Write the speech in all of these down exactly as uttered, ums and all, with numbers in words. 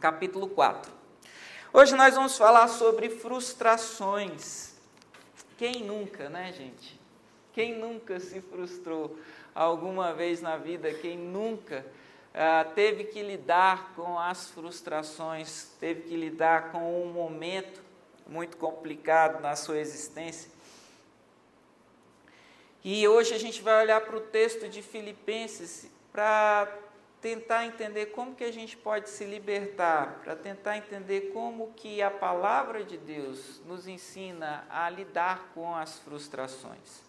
capítulo quatro. Hoje nós vamos falar sobre frustrações. Quem nunca, né, gente? Quem nunca se frustrou alguma vez na vida? Quem nunca ah, teve que lidar com as frustrações, teve que lidar com um momento muito complicado na sua existência? E hoje a gente vai olhar para o texto de Filipenses para tentar entender como que a gente pode se libertar, para tentar entender como que a palavra de Deus nos ensina a lidar com as frustrações.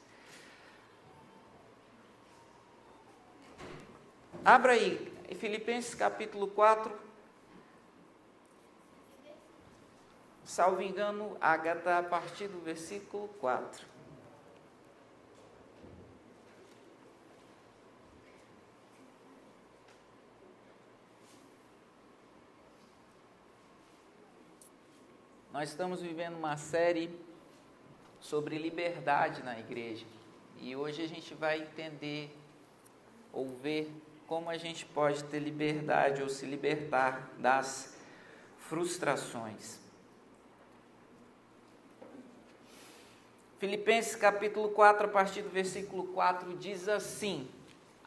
Abra aí, Filipenses capítulo quatro, salvo engano, Agatha, a partir do versículo quatro. Nós estamos vivendo uma série sobre liberdade na igreja e hoje a gente vai entender ou ver como a gente pode ter liberdade ou se libertar das frustrações. Filipenses capítulo quatro, a partir do versículo quatro, diz assim: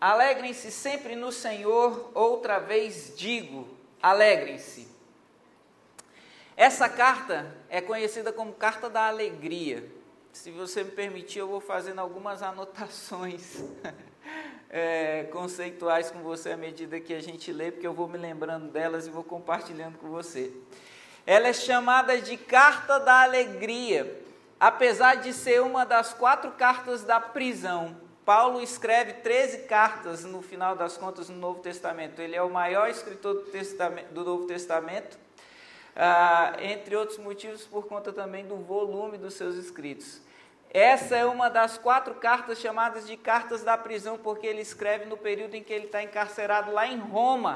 Alegrem-se sempre no Senhor, outra vez digo, alegrem-se. Essa carta é conhecida como carta da alegria. Se você me permitir, eu vou fazendo algumas anotações é, conceituais com você à medida que a gente lê, porque eu vou me lembrando delas e vou compartilhando com você. Ela é chamada de carta da alegria, apesar de ser uma das quatro cartas da prisão. Paulo escreve treze cartas, no final das contas, no Novo Testamento. Ele é o maior escritor do, testamento, do Novo Testamento, Ah, entre outros motivos, por conta também do volume dos seus escritos. Essa é uma das quatro cartas chamadas de cartas da prisão, porque ele escreve no período em que ele está encarcerado lá em Roma.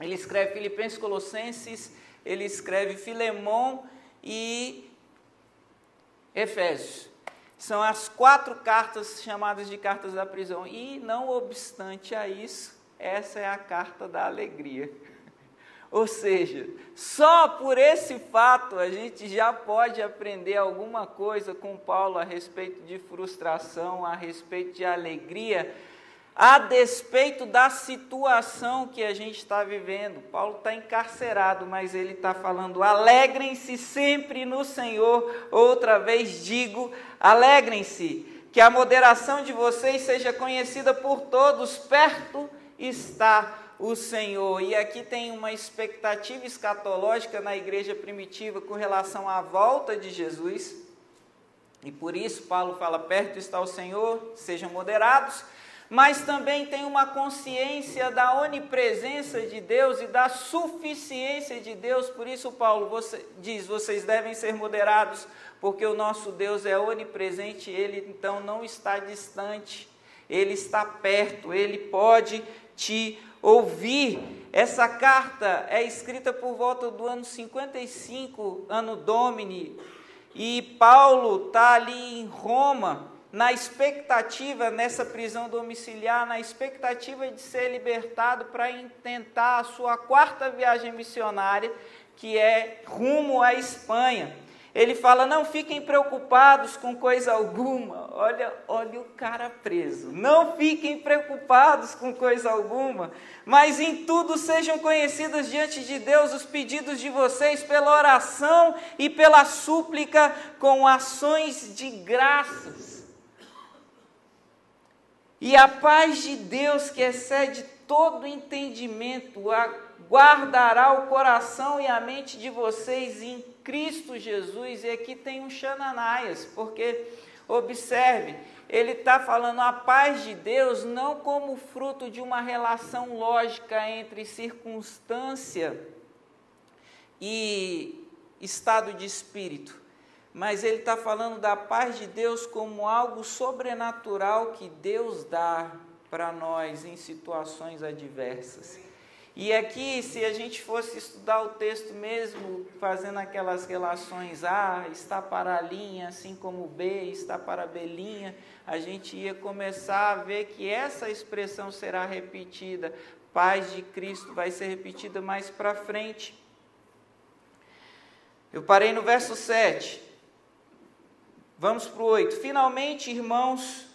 Ele escreve Filipenses, Colossenses, ele escreve Filemão e Efésios. São as quatro cartas chamadas de cartas da prisão. E, não obstante a isso, essa é a carta da alegria. Ou seja, só por esse fato a gente já pode aprender alguma coisa com Paulo a respeito de frustração, a respeito de alegria, a despeito da situação que a gente está vivendo. Paulo está encarcerado, mas ele está falando: alegrem-se sempre no Senhor, outra vez digo, alegrem-se, que a moderação de vocês seja conhecida por todos, perto está o Senhor. E aqui tem uma expectativa escatológica na igreja primitiva com relação à volta de Jesus, e por isso Paulo fala: perto está o Senhor, sejam moderados, mas também tem uma consciência da onipresença de Deus e da suficiência de Deus. Por isso Paulo você, diz, vocês devem ser moderados, porque o nosso Deus é onipresente, ele então não está distante, ele está perto, ele pode te ouvir. Essa carta é escrita por volta do ano cinquenta e cinco, ano Domini, e Paulo está ali em Roma, na expectativa, nessa prisão domiciliar, na expectativa de ser libertado para intentar a sua quarta viagem missionária, que é rumo à Espanha. Ele fala: não fiquem preocupados com coisa alguma. Olha, olha o cara preso. Não fiquem preocupados com coisa alguma, mas em tudo sejam conhecidos diante de Deus os pedidos de vocês pela oração e pela súplica com ações de graças. E a paz de Deus, que excede todo entendimento, guardará o coração e a mente de vocês em Cristo Jesus. E aqui tem um Xananaias, porque, observe, ele está falando a paz de Deus não como fruto de uma relação lógica entre circunstância e estado de espírito, mas ele está falando da paz de Deus como algo sobrenatural que Deus dá para nós em situações adversas. E aqui, se a gente fosse estudar o texto mesmo, fazendo aquelas relações, A está para a linha, assim como B está para a belinha, a gente ia começar a ver que essa expressão será repetida. paz de Cristo vai ser repetida mais para frente. Eu parei no verso sete. Vamos para o oito. Finalmente, irmãos,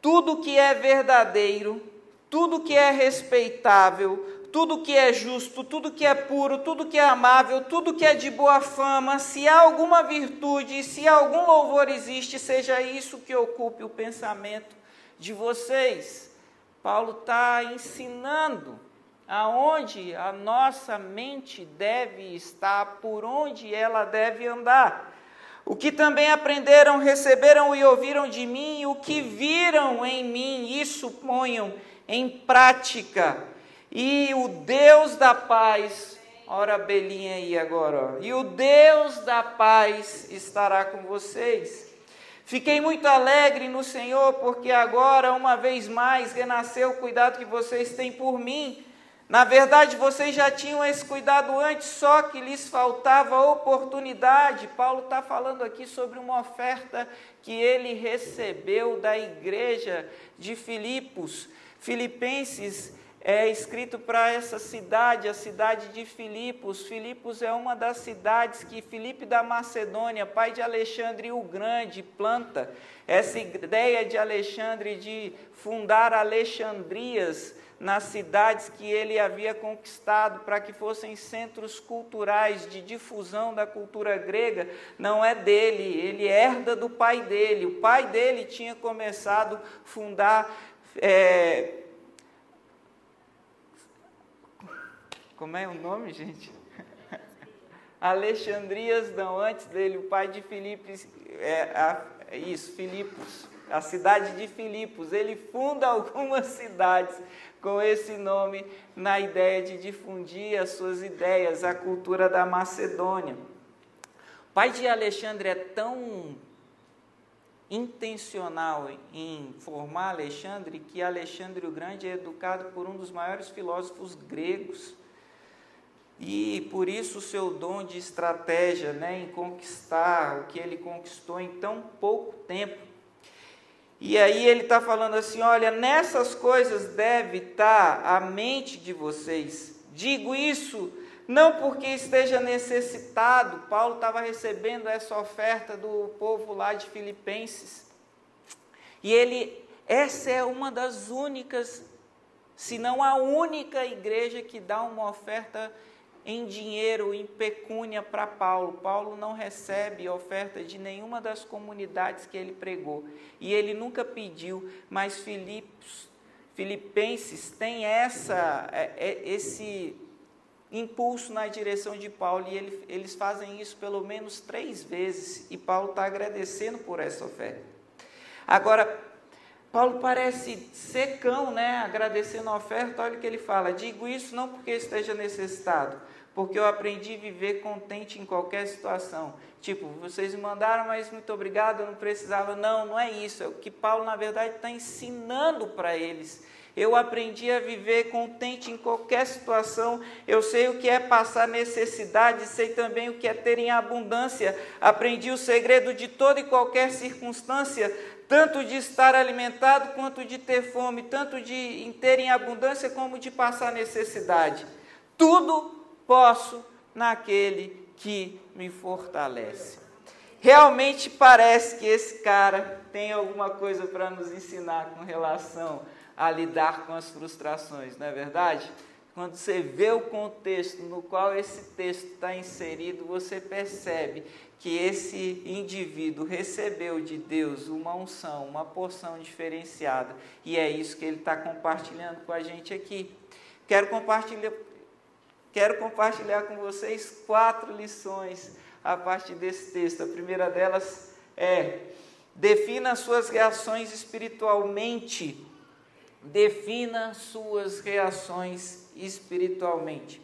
tudo que é verdadeiro, tudo que é respeitável, tudo que é justo, tudo que é puro, tudo que é amável, tudo que é de boa fama, se há alguma virtude, se algum louvor existe, seja isso que ocupe o pensamento de vocês. Paulo está ensinando aonde a nossa mente deve estar, por onde ela deve andar. O que também aprenderam, receberam e ouviram de mim, e o que viram em mim, isso ponham em prática. E o Deus da paz, ora a belinha aí agora, ó, e o Deus da paz estará com vocês. Fiquei muito alegre no Senhor, porque agora, uma vez mais, renasceu o cuidado que vocês têm por mim. Na verdade, vocês já tinham esse cuidado antes, só que lhes faltava oportunidade. Paulo está falando aqui sobre uma oferta que ele recebeu da igreja de Filipos. Filipenses é escrito para essa cidade, a cidade de Filipos. Filipos é uma das cidades que Filipe da Macedônia, pai de Alexandre o Grande, planta. Essa ideia de Alexandre de fundar Alexandrias nas cidades que ele havia conquistado para que fossem centros culturais de difusão da cultura grega, não é dele, ele herda do pai dele. O pai dele tinha começado a fundar... É, Como é o nome, gente? Alexandrias, não, antes dele, o pai de Filipos, é, a, é isso, Filipos, a cidade de Filipos. Ele funda algumas cidades com esse nome, na ideia de difundir as suas ideias, a cultura da Macedônia. O pai de Alexandre é tão intencional em formar Alexandre, que Alexandre o Grande é educado por um dos maiores filósofos gregos. E por isso o seu dom de estratégia, né, em conquistar o que ele conquistou em tão pouco tempo. E aí ele está falando assim, olha, nessas coisas deve estar a mente de vocês. Digo isso não porque esteja necessitado. Paulo estava recebendo essa oferta do povo lá de Filipenses. E ele, essa é uma das únicas, se não a única igreja que dá uma oferta em dinheiro, em pecúnia para Paulo. Paulo não recebe oferta de nenhuma das comunidades que ele pregou. E ele nunca pediu, mas Filipos, Filipenses tem essa, esse impulso na direção de Paulo, e ele, eles fazem isso pelo menos três vezes, e Paulo está agradecendo por essa oferta. Agora, Paulo parece secão, né, agradecendo a oferta. Olha o que ele fala, digo isso não porque esteja necessitado, porque eu aprendi a viver contente em qualquer situação. Tipo, vocês me mandaram, mas muito obrigado, eu não precisava. Não, não é isso, é o que Paulo, na verdade, está ensinando para eles. Eu aprendi a viver contente em qualquer situação, eu sei o que é passar necessidade, sei também o que é ter em abundância, aprendi o segredo de toda e qualquer circunstância, tanto de estar alimentado quanto de ter fome, tanto de ter em abundância como de passar necessidade. Tudo posso naquele que me fortalece. Realmente parece que esse cara tem alguma coisa para nos ensinar com relação a lidar com as frustrações, não é verdade? Quando você vê o contexto no qual esse texto está inserido, você percebe que esse indivíduo recebeu de Deus uma unção, uma porção diferenciada, e é isso que ele está compartilhando com a gente aqui. Quero compartilhar, quero compartilhar com vocês quatro lições a partir desse texto. A primeira delas é: defina suas reações espiritualmente. Defina suas reações espiritualmente.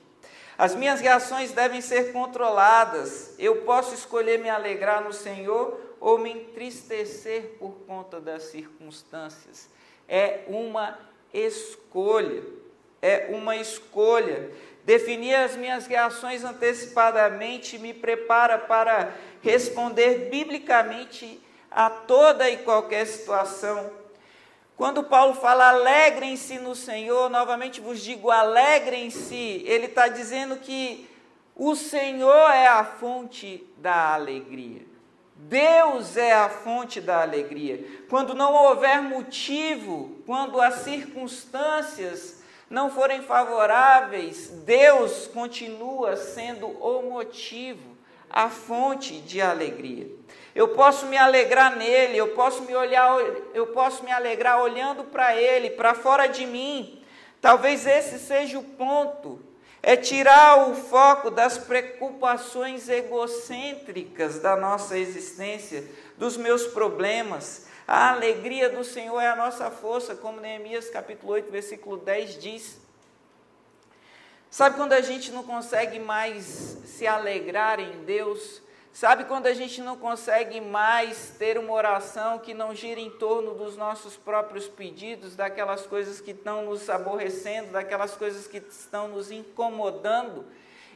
As minhas reações devem ser controladas. Eu posso escolher me alegrar no Senhor ou me entristecer por conta das circunstâncias. É uma escolha. É uma escolha. Definir as minhas reações antecipadamente me prepara para responder biblicamente a toda e qualquer situação. Quando Paulo fala alegrem-se no Senhor, novamente vos digo, alegrem-se. Ele está dizendo que o Senhor é a fonte da alegria. Deus é a fonte da alegria. Quando não houver motivo, quando as circunstâncias não forem favoráveis, Deus continua sendo o motivo, a fonte de alegria. Eu posso me alegrar nele, eu posso me olhar, eu posso me alegrar olhando para ele, para fora de mim. Talvez esse seja o ponto, é tirar o foco das preocupações egocêntricas da nossa existência, dos meus problemas. A alegria do Senhor é a nossa força, como Neemias capítulo oito, versículo dez diz. Sabe quando a gente não consegue mais se alegrar em Deus? Sabe quando a gente não consegue mais ter uma oração que não gira em torno dos nossos próprios pedidos, daquelas coisas que estão nos aborrecendo, daquelas coisas que estão nos incomodando?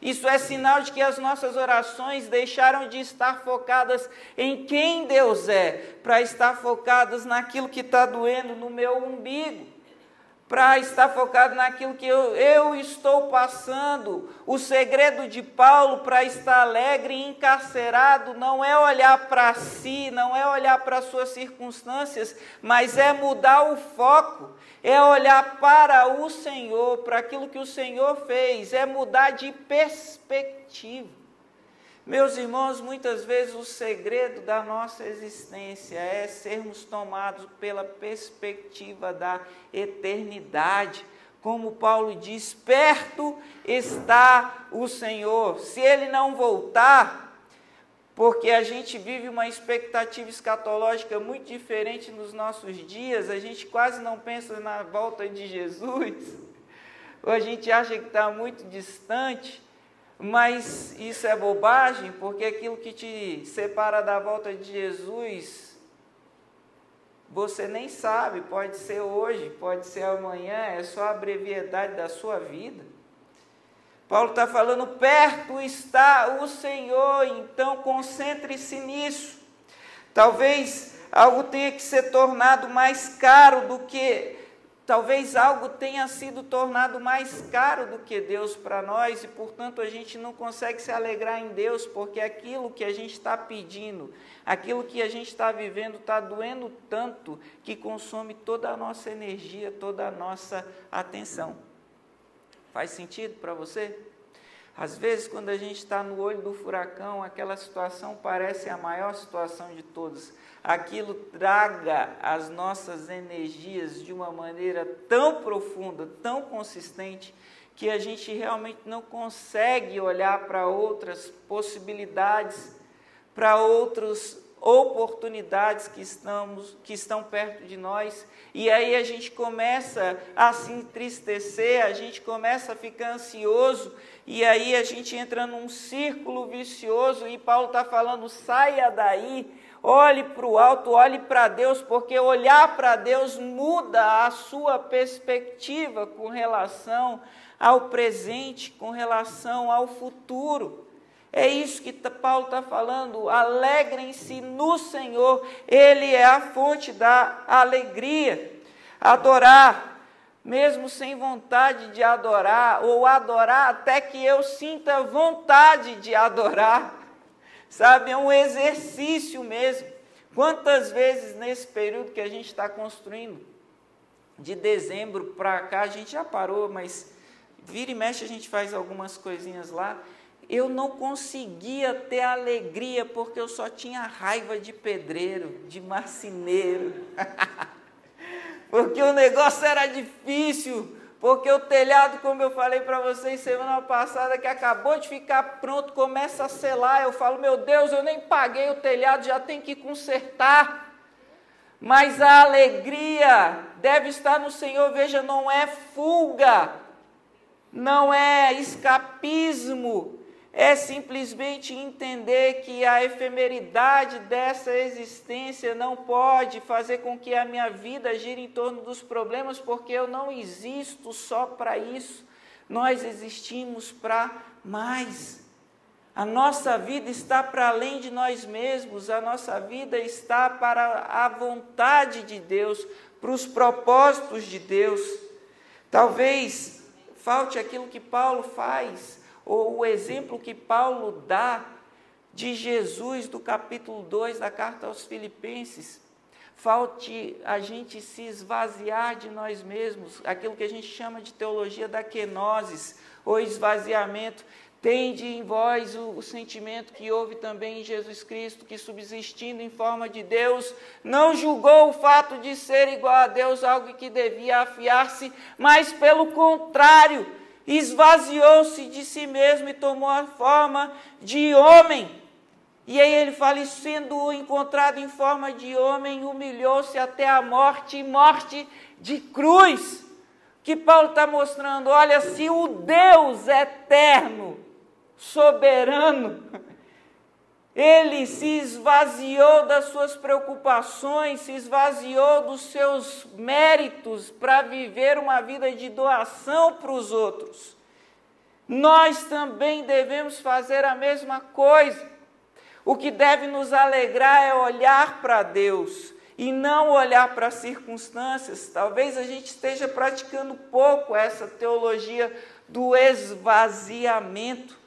Isso é sinal de que as nossas orações deixaram de estar focadas em quem Deus é, para estar focadas naquilo que está doendo no meu umbigo, para estar focado naquilo que eu, eu estou passando. O segredo de Paulo para estar alegre e encarcerado não é olhar para si, não é olhar para as suas circunstâncias, mas é mudar o foco, é olhar para o Senhor, para aquilo que o Senhor fez, é mudar de perspectiva. Meus irmãos, muitas vezes o segredo da nossa existência é sermos tomados pela perspectiva da eternidade. Como Paulo diz, perto está o Senhor. Se ele não voltar, porque a gente vive uma expectativa escatológica muito diferente nos nossos dias, a gente quase não pensa na volta de Jesus, ou a gente acha que está muito distante. Mas isso é bobagem, porque aquilo que te separa da volta de Jesus, você nem sabe, pode ser hoje, pode ser amanhã, é só a brevidade da sua vida. Paulo está falando, perto está o Senhor, então concentre-se nisso. Talvez algo tenha que ser tornado mais caro do que... Talvez algo tenha sido tornado mais caro do que Deus para nós e, portanto, a gente não consegue se alegrar em Deus, porque aquilo que a gente está pedindo, aquilo que a gente está vivendo está doendo tanto que consome toda a nossa energia, toda a nossa atenção. Faz sentido para você? Às vezes, quando a gente está no olho do furacão, aquela situação parece a maior situação de todas. Aquilo traga as nossas energias de uma maneira tão profunda, tão consistente, que a gente realmente não consegue olhar para outras possibilidades, para outras oportunidades que, estamos, que estão perto de nós. E aí a gente começa a se entristecer, a gente começa a ficar ansioso, e aí a gente entra num círculo vicioso, e Paulo está falando, saia daí, olhe para o alto, olhe para Deus, porque olhar para Deus muda a sua perspectiva com relação ao presente, com relação ao futuro. É isso que Paulo está falando, alegrem-se no Senhor, ele é a fonte da alegria. Adorar, mesmo sem vontade de adorar, ou adorar até que eu sinta vontade de adorar. Sabe, é um exercício mesmo. Quantas vezes nesse período que a gente está construindo, de dezembro para cá, a gente já parou, mas vira e mexe a gente faz algumas coisinhas lá. Eu não conseguia ter alegria porque eu só tinha raiva de pedreiro, de marceneiro. Porque o negócio era difícil. Porque o telhado, como eu falei para vocês semana passada, que acabou de ficar pronto, começa a selar. Eu falo, meu Deus, eu nem paguei o telhado, já tem que consertar. Mas a alegria deve estar no Senhor. Veja, não é fuga, não é escapismo. É simplesmente entender que a efemeridade dessa existência não pode fazer com que a minha vida gire em torno dos problemas, porque eu não existo só para isso, nós existimos para mais. A nossa vida está para além de nós mesmos, a nossa vida está para a vontade de Deus, para os propósitos de Deus. Talvez falte aquilo que Paulo faz, ou o exemplo que Paulo dá de Jesus do capítulo dois da carta aos Filipenses. Falte a gente se esvaziar de nós mesmos, aquilo que a gente chama de teologia da kenosis, ou esvaziamento. Tende em vós o, o sentimento que houve também em Jesus Cristo, que subsistindo em forma de Deus, não julgou o fato de ser igual a Deus, algo que devia afiar-se, mas pelo contrário, esvaziou-se de si mesmo e tomou a forma de homem. E aí ele fala, e sendo encontrado em forma de homem, humilhou-se até a morte, e morte de cruz. Que Paulo está mostrando, olha, se o Deus eterno, soberano, ele se esvaziou das suas preocupações, se esvaziou dos seus méritos para viver uma vida de doação para os outros. Nós também devemos fazer a mesma coisa. O que deve nos alegrar é olhar para Deus e não olhar para as circunstâncias. Talvez a gente esteja praticando pouco essa teologia do esvaziamento.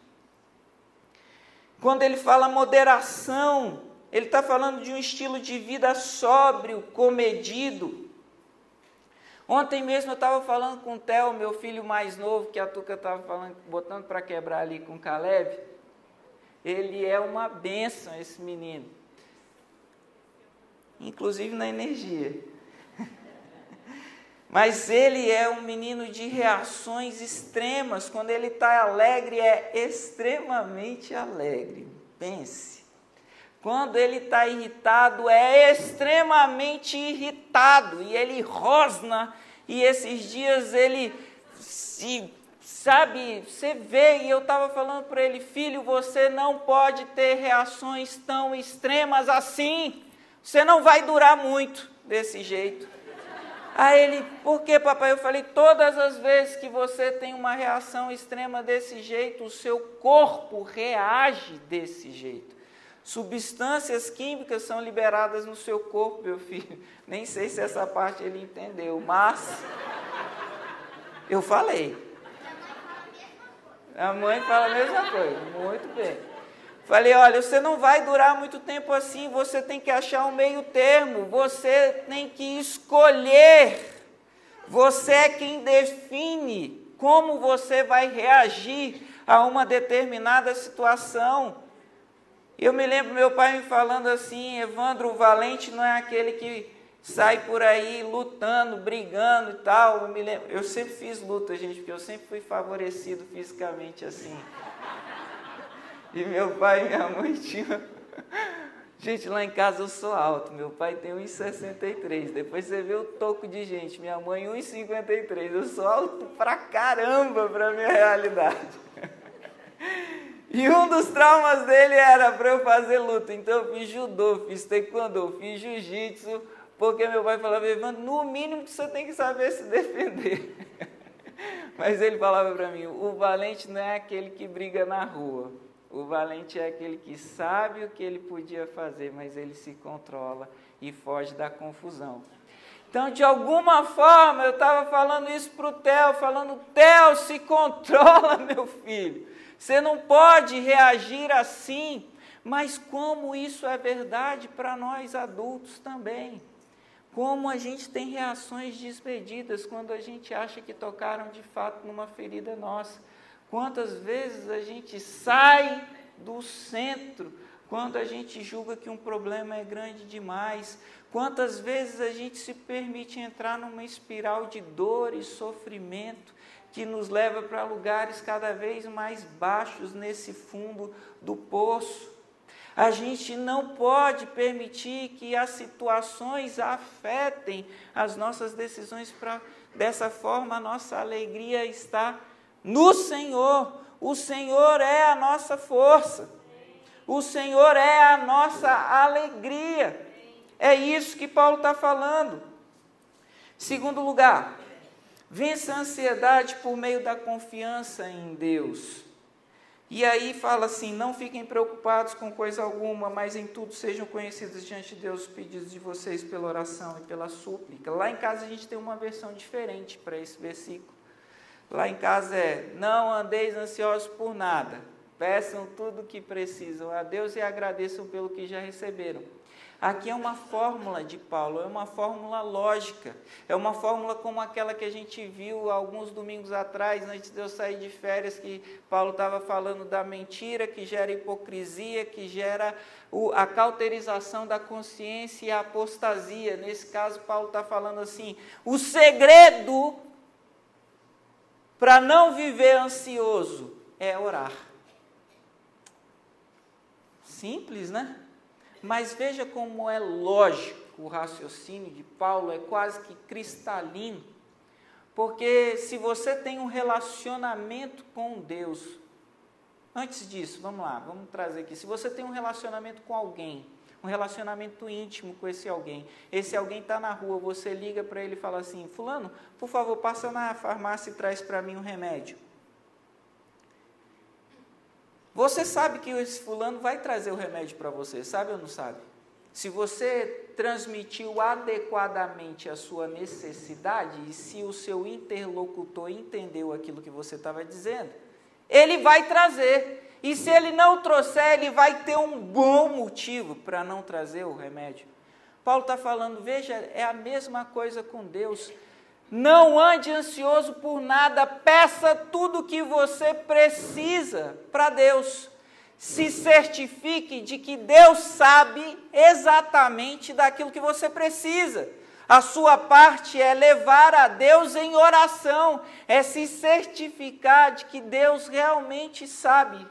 Quando ele fala moderação, ele está falando de um estilo de vida sóbrio, comedido. Ontem mesmo eu estava falando com o Theo, meu filho mais novo, que a Tuca estava falando, botando para quebrar ali com o Caleb. Ele é uma bênção, esse menino. Inclusive na energia. Mas ele é um menino de reações extremas. Quando ele está alegre, é extremamente alegre. Pense. Quando ele está irritado, é extremamente irritado. E ele rosna. E esses dias ele se... Sabe, você vê, e eu estava falando para ele, filho, você não pode ter reações tão extremas assim, você não vai durar muito desse jeito. Aí ele, por que, papai? Eu falei, todas as vezes que você tem uma reação extrema desse jeito, o seu corpo reage desse jeito. Substâncias químicas são liberadas no seu corpo, meu filho. Nem sei se essa parte ele entendeu, mas eu falei. A mãe fala a mesma coisa, muito bem. Falei, olha, você não vai durar muito tempo assim, você tem que achar um meio termo, você tem que escolher. Você é quem define como você vai reagir a uma determinada situação. Eu me lembro meu pai me falando assim, Evandro, o valente não é aquele que sai por aí lutando, brigando e tal. Eu, me lembro, eu sempre fiz luta, gente, porque eu sempre fui favorecido fisicamente assim. E meu pai e minha mãe tinham... Gente, lá em casa eu sou alto, meu pai tem um metro e sessenta e três, depois você vê o toco de gente, minha mãe um metro e cinquenta e três, eu sou alto pra caramba pra minha realidade. E um dos traumas dele era pra eu fazer luta, então eu fiz judô, fiz taekwondo, fiz jiu-jitsu, porque meu pai falava, Evandro, no mínimo que você tem que saber se defender. Mas ele falava para mim, o valente não é aquele que briga na rua. O valente é aquele que sabe o que ele podia fazer, mas ele se controla e foge da confusão. Então, de alguma forma, eu estava falando isso para o Theo, falando, Theo, se controla, meu filho. Você não pode reagir assim. Mas como isso é verdade para nós adultos também. Como a gente tem reações desmedidas quando a gente acha que tocaram de fato numa ferida nossa. Quantas vezes a gente sai do centro quando a gente julga que um problema é grande demais. Quantas vezes a gente se permite entrar numa espiral de dor e sofrimento que nos leva para lugares cada vez mais baixos nesse fundo do poço. A gente não pode permitir que as situações afetem as nossas decisões. Pra, dessa forma, a nossa alegria está no Senhor. O Senhor é a nossa força. O Senhor é a nossa alegria. É isso que Paulo está falando. Segundo lugar, vença a ansiedade por meio da confiança em Deus. E aí fala assim: não fiquem preocupados com coisa alguma, mas em tudo sejam conhecidos diante de Deus os pedidos de vocês pela oração e pela súplica. Lá em casa a gente tem uma versão diferente para esse versículo. Lá em casa é: não andeis ansiosos por nada, peçam tudo o que precisam a Deus e agradeçam pelo que já receberam. Aqui é uma fórmula de Paulo, é uma fórmula lógica, é uma fórmula como aquela que a gente viu alguns domingos atrás, antes de eu sair de férias, que Paulo estava falando da mentira, que gera hipocrisia, que gera o, a cauterização da consciência e a apostasia. Nesse caso, Paulo está falando assim: o segredo para não viver ansioso é orar. Simples, né? Mas veja como é lógico o raciocínio de Paulo, é quase que cristalino, porque se você tem um relacionamento com Deus, antes disso, vamos lá, vamos trazer aqui, se você tem um relacionamento com alguém, um relacionamento íntimo com esse alguém, esse alguém está na rua, você liga para ele e fala assim: fulano, por favor, passa na farmácia e traz para mim um remédio. Você sabe que esse fulano vai trazer o remédio para você, sabe ou não sabe? Se você transmitiu adequadamente a sua necessidade e se o seu interlocutor entendeu aquilo que você estava dizendo, ele vai trazer. E se ele não trouxer, ele vai ter um bom motivo para não trazer o remédio. Paulo está falando: veja, é a mesma coisa com Deus. Não ande ansioso por nada, peça tudo o que você precisa para Deus. Se certifique de que Deus sabe exatamente daquilo que você precisa. A sua parte é levar a Deus em oração, é se certificar de que Deus realmente sabe.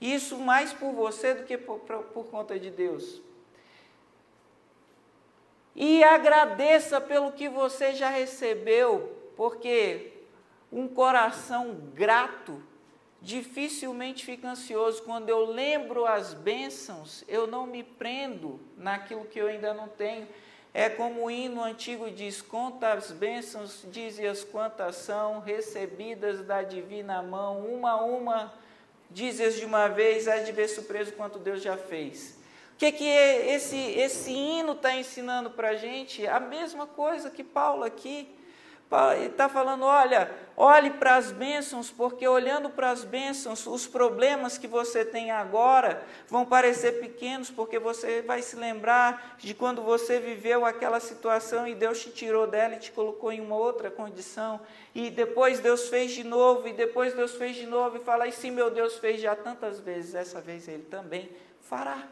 Isso mais por você do que por, por conta de Deus. E agradeça pelo que você já recebeu, porque um coração grato dificilmente fica ansioso. Quando eu lembro as bênçãos, eu não me prendo naquilo que eu ainda não tenho. É como o hino antigo diz: quantas bênçãos, dize-as quantas são, recebidas da divina mão, uma a uma, dize-as de uma vez, hás de ver surpreso quanto Deus já fez. O que, que esse, esse hino está ensinando para a gente? A mesma coisa que Paulo aqui. Ele está falando: olha, olhe para as bênçãos, porque olhando para as bênçãos, os problemas que você tem agora vão parecer pequenos, porque você vai se lembrar de quando você viveu aquela situação e Deus te tirou dela e te colocou em uma outra condição. E depois Deus fez de novo, e depois Deus fez de novo, e fala: e sim, meu Deus fez já tantas vezes, dessa vez Ele também fará.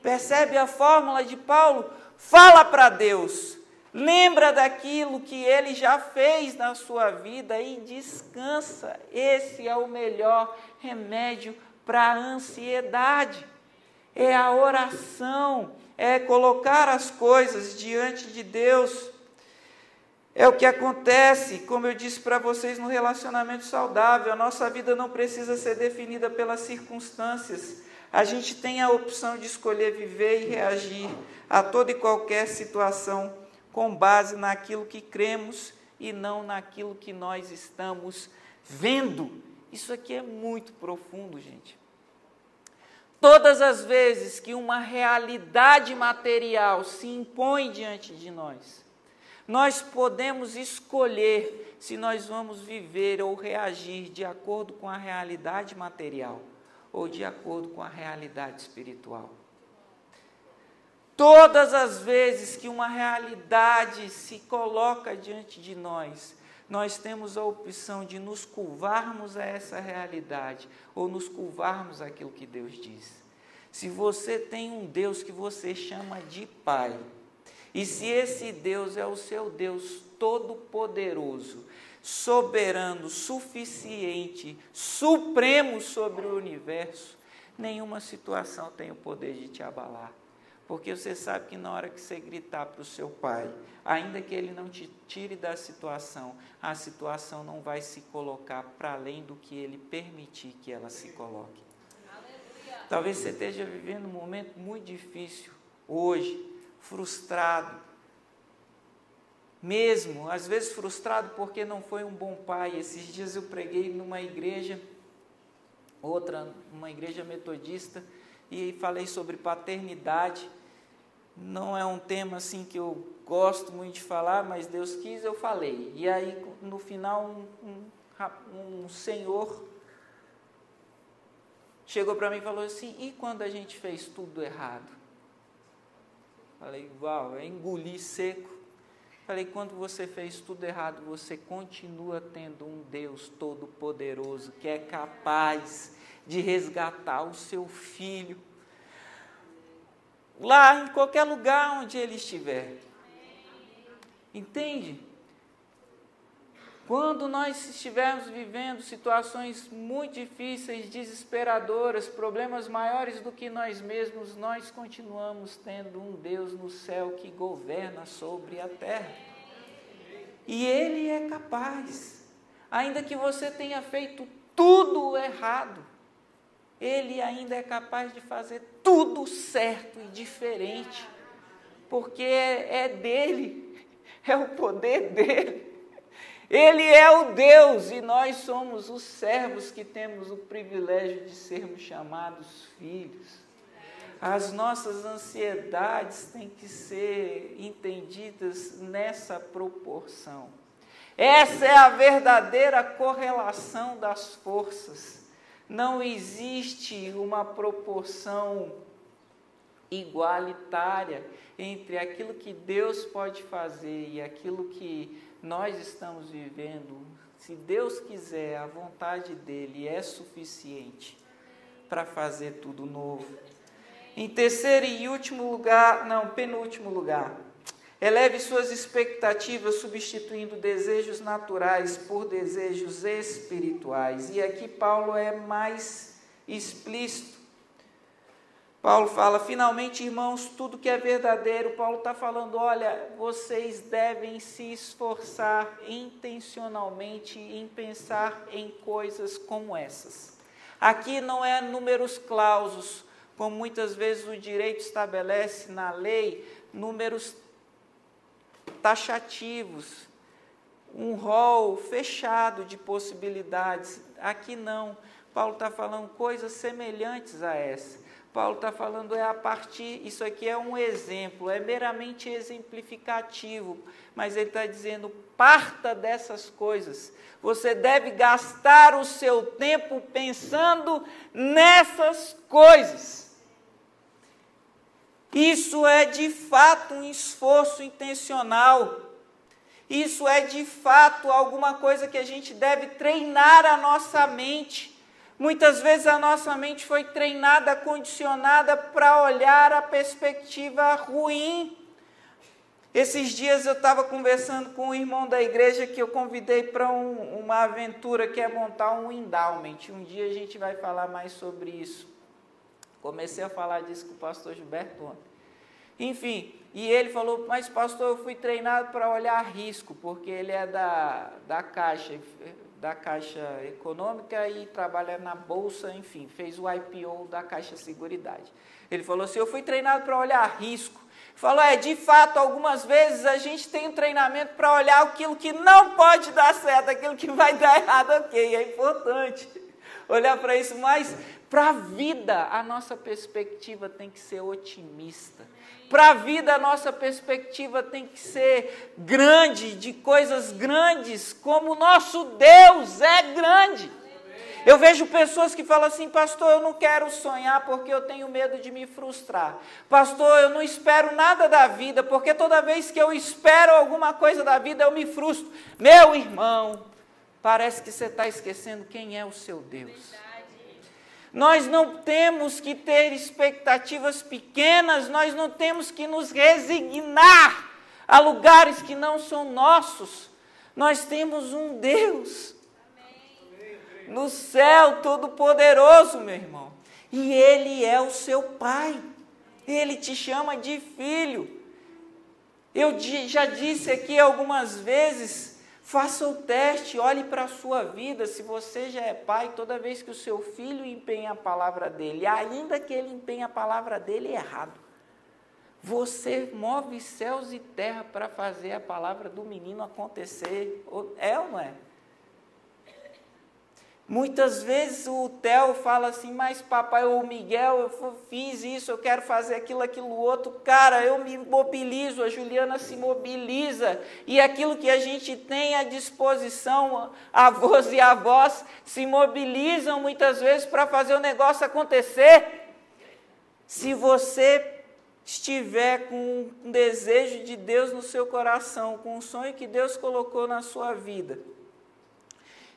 Percebe a fórmula de Paulo? Fala para Deus, lembra daquilo que Ele já fez na sua vida e descansa. Esse é o melhor remédio para a ansiedade. É a oração, é colocar as coisas diante de Deus. É o que acontece, como eu disse para vocês, no relacionamento saudável. A nossa vida não precisa ser definida pelas circunstâncias. A gente tem a opção de escolher viver e reagir a toda e qualquer situação com base naquilo que cremos e não naquilo que nós estamos vendo. Isso aqui é muito profundo, gente. Todas as vezes que uma realidade material se impõe diante de nós, nós podemos escolher se nós vamos viver ou reagir de acordo com a realidade material ou de acordo com a realidade espiritual. Todas as vezes que uma realidade se coloca diante de nós, nós temos a opção de nos curvarmos a essa realidade ou nos curvarmos àquilo que Deus diz. Se você tem um Deus que você chama de Pai, e se esse Deus é o seu Deus todo-poderoso, soberano, suficiente, supremo sobre o universo, nenhuma situação tem o poder de te abalar, porque você sabe que na hora que você gritar para o seu Pai, ainda que Ele não te tire da situação, a situação não vai se colocar para além do que Ele permitir que ela se coloque. Aleluia. Talvez você esteja vivendo um momento muito difícil hoje, frustrado, mesmo, às vezes frustrado porque não foi um bom pai. Esses dias eu preguei numa igreja outra uma igreja metodista, e falei sobre paternidade. Não é um tema assim que eu gosto muito de falar, mas Deus quis, eu falei. E aí, no final, um, um, um senhor chegou para mim e falou assim: e quando a gente fez tudo errado? Falei: uau, eu engoli seco. Falei: quando você fez tudo errado, você continua tendo um Deus todo-poderoso que é capaz de resgatar o seu filho lá em qualquer lugar onde ele estiver. Entende? Quando nós estivermos vivendo situações muito difíceis, desesperadoras, problemas maiores do que nós mesmos, nós continuamos tendo um Deus no céu que governa sobre a terra. E Ele é capaz. Ainda que você tenha feito tudo errado, Ele ainda é capaz de fazer tudo certo e diferente, porque é dEle, é o poder dEle. Ele é o Deus e nós somos os servos que temos o privilégio de sermos chamados filhos. As nossas ansiedades têm que ser entendidas nessa proporção. Essa é a verdadeira correlação das forças. Não existe uma proporção igualitária entre aquilo que Deus pode fazer e aquilo que nós estamos vivendo. Se Deus quiser, a vontade dEle é suficiente para fazer tudo novo. Em terceiro e último lugar, não, penúltimo lugar, eleve suas expectativas substituindo desejos naturais por desejos espirituais. E aqui Paulo é mais explícito. Paulo fala: finalmente, irmãos, tudo que é verdadeiro. Paulo está falando: olha, vocês devem se esforçar intencionalmente em pensar em coisas como essas. Aqui não é números clausos, como muitas vezes o direito estabelece na lei, números taxativos, um rol fechado de possibilidades. Aqui não. Paulo está falando coisas semelhantes a essa. Paulo está falando é a partir, isso aqui é um exemplo, é meramente exemplificativo, mas ele está dizendo: parta dessas coisas. Você deve gastar o seu tempo pensando nessas coisas. Isso é de fato um esforço intencional. Isso é de fato alguma coisa que a gente deve treinar a nossa mente. Muitas vezes a nossa mente foi treinada, condicionada para olhar a perspectiva ruim. Esses dias eu estava conversando com um irmão da igreja que eu convidei para um, uma aventura que é montar um endowment. Um dia a gente vai falar mais sobre isso. Comecei a falar disso com o pastor Gilberto ontem. Enfim, e ele falou: mas pastor, eu fui treinado para olhar risco, porque ele é da, da Caixa, da Caixa Econômica e trabalha na Bolsa, enfim, fez o I P O da Caixa Seguridade. Ele falou assim: eu fui treinado para olhar risco. Falou: é, de fato, algumas vezes a gente tem um treinamento para olhar aquilo que não pode dar certo, aquilo que vai dar errado, ok, é importante olhar para isso, mas para a vida a nossa perspectiva tem que ser otimista. Para a vida a nossa perspectiva tem que ser grande, de coisas grandes, como o nosso Deus é grande. Eu vejo pessoas que falam assim: pastor, eu não quero sonhar porque eu tenho medo de me frustrar. Pastor, eu não espero nada da vida, porque toda vez que eu espero alguma coisa da vida eu me frustro. Meu irmão, parece que você está esquecendo quem é o seu Deus. Nós não temos que ter expectativas pequenas, nós não temos que nos resignar a lugares que não são nossos. Nós temos um Deus no céu todo-poderoso, meu irmão. E Ele é o seu Pai. Ele te chama de filho. Eu já disse aqui algumas vezes: faça o teste, olhe para a sua vida. Se você já é pai, toda vez que o seu filho empenha a palavra dele, ainda que ele empenhe a palavra dele errado, você move céus e terra para fazer a palavra do menino acontecer. É ou não é? Muitas vezes o Theo fala assim, mas papai, ou o Miguel, eu fiz isso, eu quero fazer aquilo, aquilo outro. Cara, eu me mobilizo, a Juliana se mobiliza. E aquilo que a gente tem à disposição, avós e avós se mobilizam muitas vezes para fazer o negócio acontecer. Se você estiver com um desejo de Deus no seu coração, com um sonho que Deus colocou na sua vida,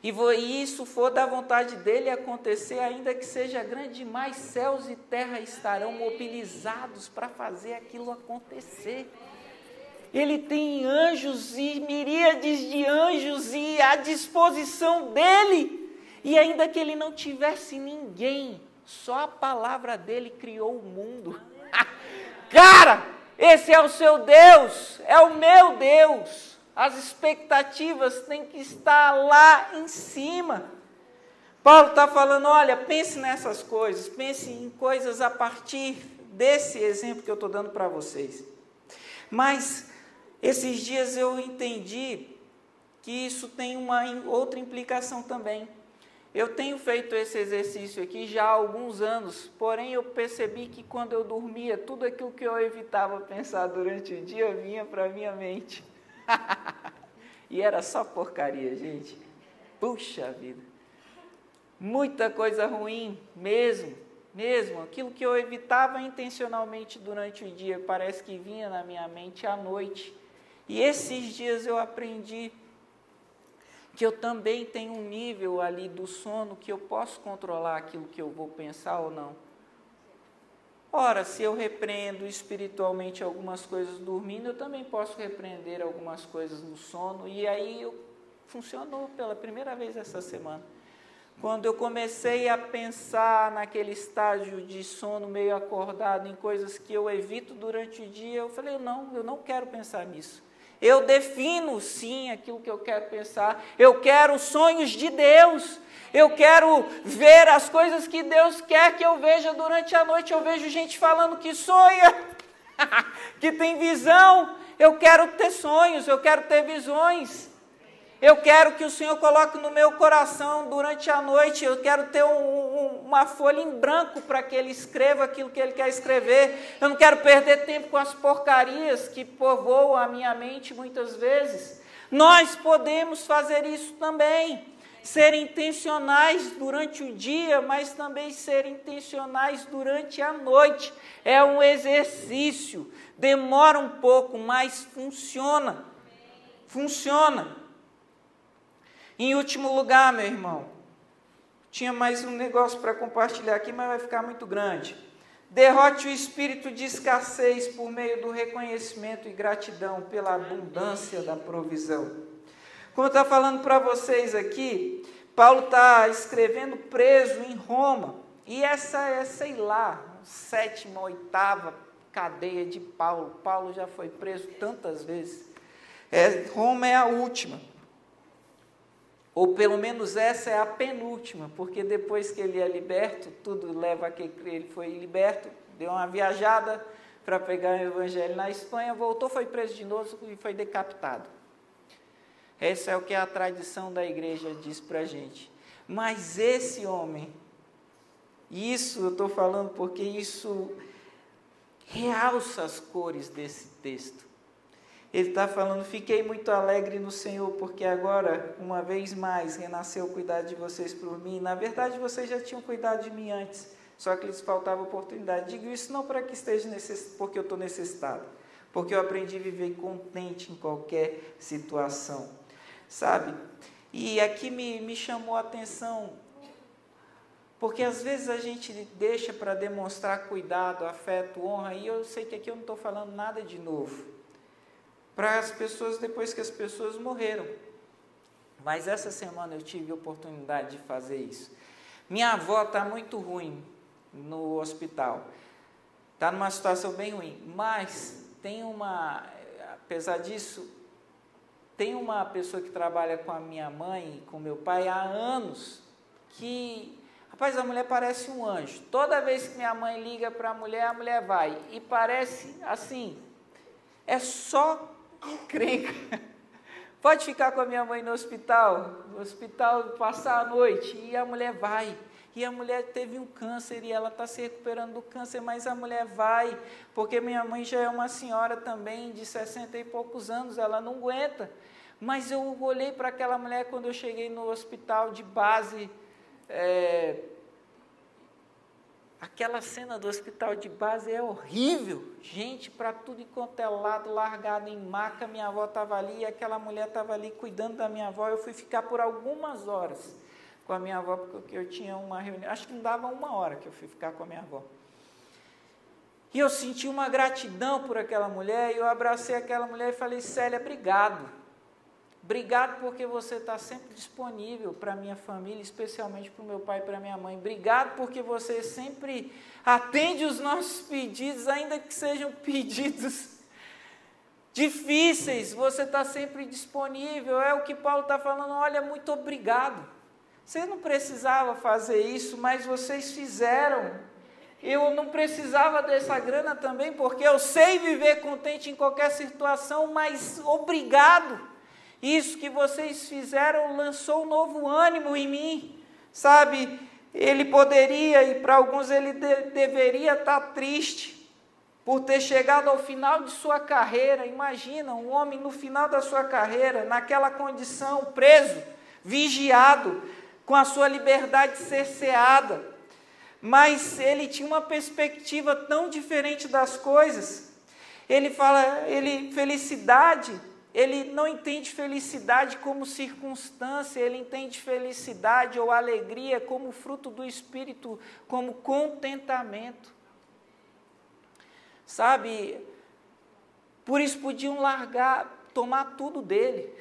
e isso for da vontade dele acontecer, ainda que seja grande demais, céus e terra estarão mobilizados para fazer aquilo acontecer. Ele tem anjos e miríades de anjos e à disposição dele. E ainda que ele não tivesse ninguém, só a palavra dele criou o mundo. Cara, esse é o seu Deus, é o meu Deus. As expectativas têm que estar lá em cima. Paulo está falando, olha, pense nessas coisas, pense em coisas a partir desse exemplo que eu estou dando para vocês. Mas esses dias eu entendi que isso tem uma outra implicação também. Eu tenho feito esse exercício aqui já há alguns anos, porém eu percebi que quando eu dormia, tudo aquilo que eu evitava pensar durante o dia vinha para a minha mente. E era só porcaria, gente. Puxa vida. Muita coisa ruim, mesmo, mesmo. Aquilo que eu evitava intencionalmente durante o dia, parece que vinha na minha mente à noite. E esses dias eu aprendi que eu também tenho um nível ali do sono que eu posso controlar aquilo que eu vou pensar ou não. Ora, se eu repreendo espiritualmente algumas coisas dormindo, eu também posso repreender algumas coisas no sono. E aí eu, funcionou pela primeira vez essa semana. Quando eu comecei a pensar naquele estágio de sono meio acordado, em coisas que eu evito durante o dia, eu falei, não, eu não quero pensar nisso. Eu defino, sim, aquilo que eu quero pensar. Eu quero sonhos de Deus. Eu quero ver as coisas que Deus quer que eu veja durante a noite. Eu vejo gente falando que sonha, que tem visão. Eu quero ter sonhos, eu quero ter visões. Eu quero que o Senhor coloque no meu coração durante a noite. Eu quero ter um, um, uma folha em branco para que ele escreva aquilo que ele quer escrever. Eu não quero perder tempo com as porcarias que povoam a minha mente muitas vezes. Nós podemos fazer isso também. Ser intencionais durante o dia, mas também ser intencionais durante a noite. É um exercício. Demora um pouco, mas funciona. Funciona. Em último lugar, meu irmão, tinha mais um negócio para compartilhar aqui, mas vai ficar muito grande. Derrote o espírito de escassez por meio do reconhecimento e gratidão pela abundância da provisão. Como eu estou falando para vocês aqui, Paulo está escrevendo preso em Roma. E essa é, sei lá, sétima, oitava cadeia de Paulo. Paulo já foi preso tantas vezes. É, Roma é a última. Ou pelo menos essa é a penúltima, porque depois que ele é liberto, tudo leva a que ele foi liberto, deu uma viajada para pegar o evangelho na Espanha, voltou, foi preso de novo e foi decapitado. Essa é o que a tradição da igreja diz para a gente. Mas esse homem, isso eu estou falando porque isso realça as cores desse texto. Ele está falando, fiquei muito alegre no Senhor, porque agora, uma vez mais, renasceu o cuidado de vocês por mim. Na verdade, vocês já tinham cuidado de mim antes, só que lhes faltava oportunidade. Digo isso não para que esteja necess... porque eu estou necessitado, porque eu aprendi a viver contente em qualquer situação. Sabe? E aqui me, me chamou a atenção, porque às vezes a gente deixa para demonstrar cuidado, afeto, honra, e eu sei que aqui eu não estou falando nada de novo, para as pessoas depois que as pessoas morreram. Mas essa semana eu tive a oportunidade de fazer isso. Minha avó está muito ruim no hospital, está numa situação bem ruim, mas tem uma, apesar disso, tem uma pessoa que trabalha com a minha mãe e com meu pai há anos, que, rapaz, a mulher parece um anjo. Toda vez que minha mãe liga para a mulher, a mulher vai. E parece assim, é só encrenca. Pode ficar com a minha mãe no hospital, no hospital, passar a noite. E a mulher vai. E a mulher teve um câncer e ela está se recuperando do câncer, mas a mulher vai, porque minha mãe já é uma senhora também, de sessenta e poucos anos, ela não aguenta. Mas eu olhei para aquela mulher quando eu cheguei no hospital de base, é, aquela cena do hospital de base é horrível, gente para tudo enquanto é lado, largada em maca, minha avó estava ali, e aquela mulher estava ali cuidando da minha avó, eu fui ficar por algumas horas com a minha avó, porque eu tinha uma reunião, acho que não dava uma hora que eu fui ficar com a minha avó, e eu senti uma gratidão por aquela mulher, e eu abracei aquela mulher e falei, Célia, obrigado, obrigado porque você está sempre disponível para a minha família, especialmente para o meu pai e para a minha mãe, obrigado porque você sempre atende os nossos pedidos, ainda que sejam pedidos difíceis, você está sempre disponível, é o que Paulo está falando, olha, muito obrigado, você não precisava fazer isso, mas vocês fizeram. Eu não precisava dessa grana também, porque eu sei viver contente em qualquer situação, mas obrigado. Isso que vocês fizeram lançou um novo ânimo em mim, sabe? Ele poderia, e para alguns ele de, deveria estar triste por ter chegado ao final de sua carreira. Imagina, um homem no final da sua carreira, naquela condição, preso, vigiado, com a sua liberdade cerceada, mas ele tinha uma perspectiva tão diferente das coisas, ele fala, ele, felicidade, ele não entende felicidade como circunstância, ele entende felicidade ou alegria como fruto do Espírito, como contentamento, sabe, por isso podiam largar, tomar tudo dele,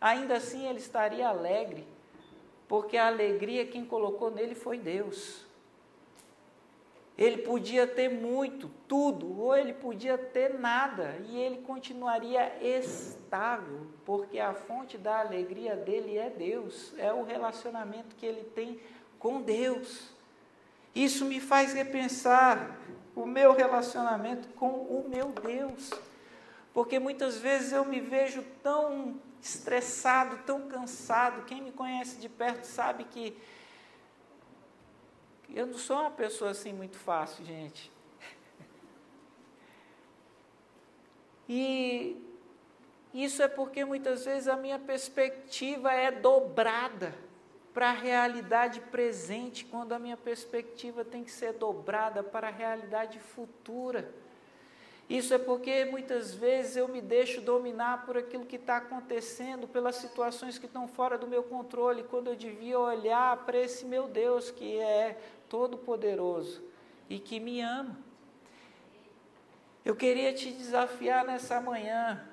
ainda assim ele estaria alegre, porque a alegria quem colocou nele foi Deus. Ele podia ter muito, tudo, ou ele podia ter nada, e ele continuaria estável, porque a fonte da alegria dele é Deus, é o relacionamento que ele tem com Deus. Isso me faz repensar o meu relacionamento com o meu Deus, porque muitas vezes eu me vejo tão estressado, tão cansado, quem me conhece de perto sabe que eu não sou uma pessoa assim muito fácil, gente, e isso é porque muitas vezes a minha perspectiva é dobrada para a realidade presente, quando a minha perspectiva tem que ser dobrada para a realidade futura. Isso é porque muitas vezes eu me deixo dominar por aquilo que está acontecendo, pelas situações que estão fora do meu controle, quando eu devia olhar para esse meu Deus que é todo poderoso e que me ama. Eu queria te desafiar nessa manhã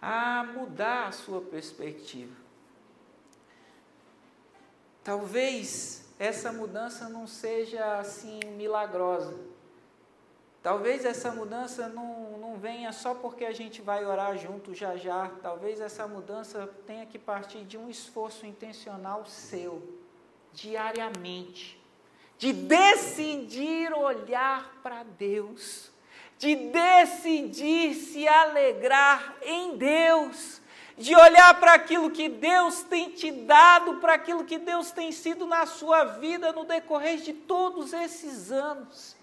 a mudar a sua perspectiva. Talvez essa mudança não seja assim milagrosa. Talvez essa mudança não, não venha só porque a gente vai orar junto já já. Talvez essa mudança tenha que partir de um esforço intencional seu, diariamente. De decidir olhar para Deus. De decidir se alegrar em Deus. De olhar para aquilo que Deus tem te dado, para aquilo que Deus tem sido na sua vida no decorrer de todos esses anos.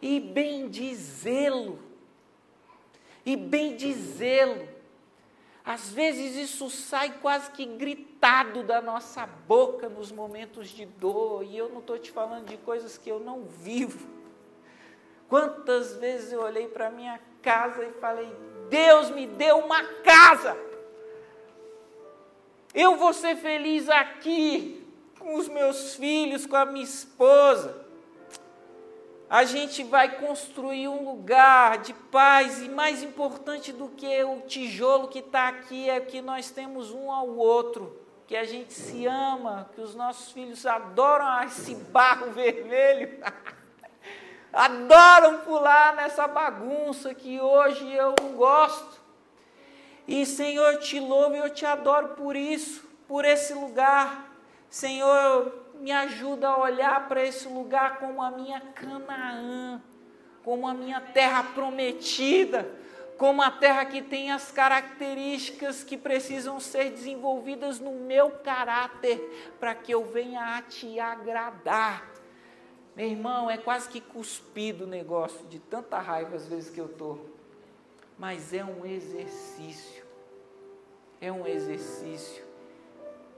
E bendizê-lo, e bendizê-lo, às vezes isso sai quase que gritado da nossa boca nos momentos de dor, e eu não estou te falando de coisas que eu não vivo, quantas vezes eu olhei para a minha casa e falei, Deus me deu uma casa, eu vou ser feliz aqui, com os meus filhos, com a minha esposa, a gente vai construir um lugar de paz, e mais importante do que o tijolo que está aqui, é que nós temos um ao outro, que a gente se ama, que os nossos filhos adoram esse barro vermelho, adoram pular nessa bagunça que hoje eu não gosto, e Senhor, eu te louvo e eu te adoro por isso, por esse lugar, Senhor, me ajuda a olhar para esse lugar como a minha Canaã, como a minha terra prometida, como a terra que tem as características que precisam ser desenvolvidas no meu caráter, para que eu venha a te agradar. Meu irmão, é quase que cuspido o negócio, de tanta raiva às vezes que eu estou. Mas é um exercício, é um exercício.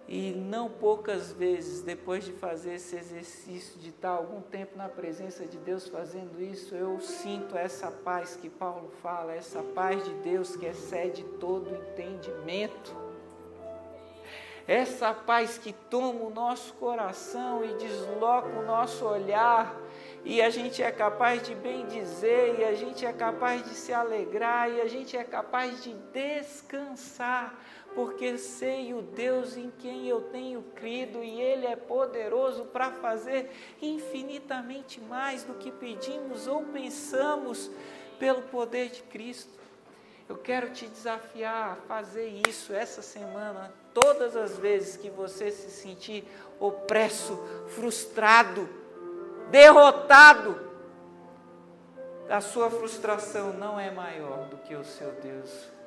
E não poucas vezes, depois de fazer esse exercício, de estar algum tempo na presença de Deus fazendo isso, eu sinto essa paz que Paulo fala, essa paz de Deus que excede todo entendimento. Essa paz que toma o nosso coração e desloca o nosso olhar, e a gente é capaz de bem dizer, e a gente é capaz de se alegrar, e a gente é capaz de descansar, porque sei o Deus em quem eu tenho crido, e Ele é poderoso para fazer infinitamente mais do que pedimos ou pensamos, pelo poder de Cristo. Eu quero te desafiar a fazer isso essa semana, todas as vezes que você se sentir opresso, frustrado, derrotado. A sua frustração não é maior do que o seu Deus.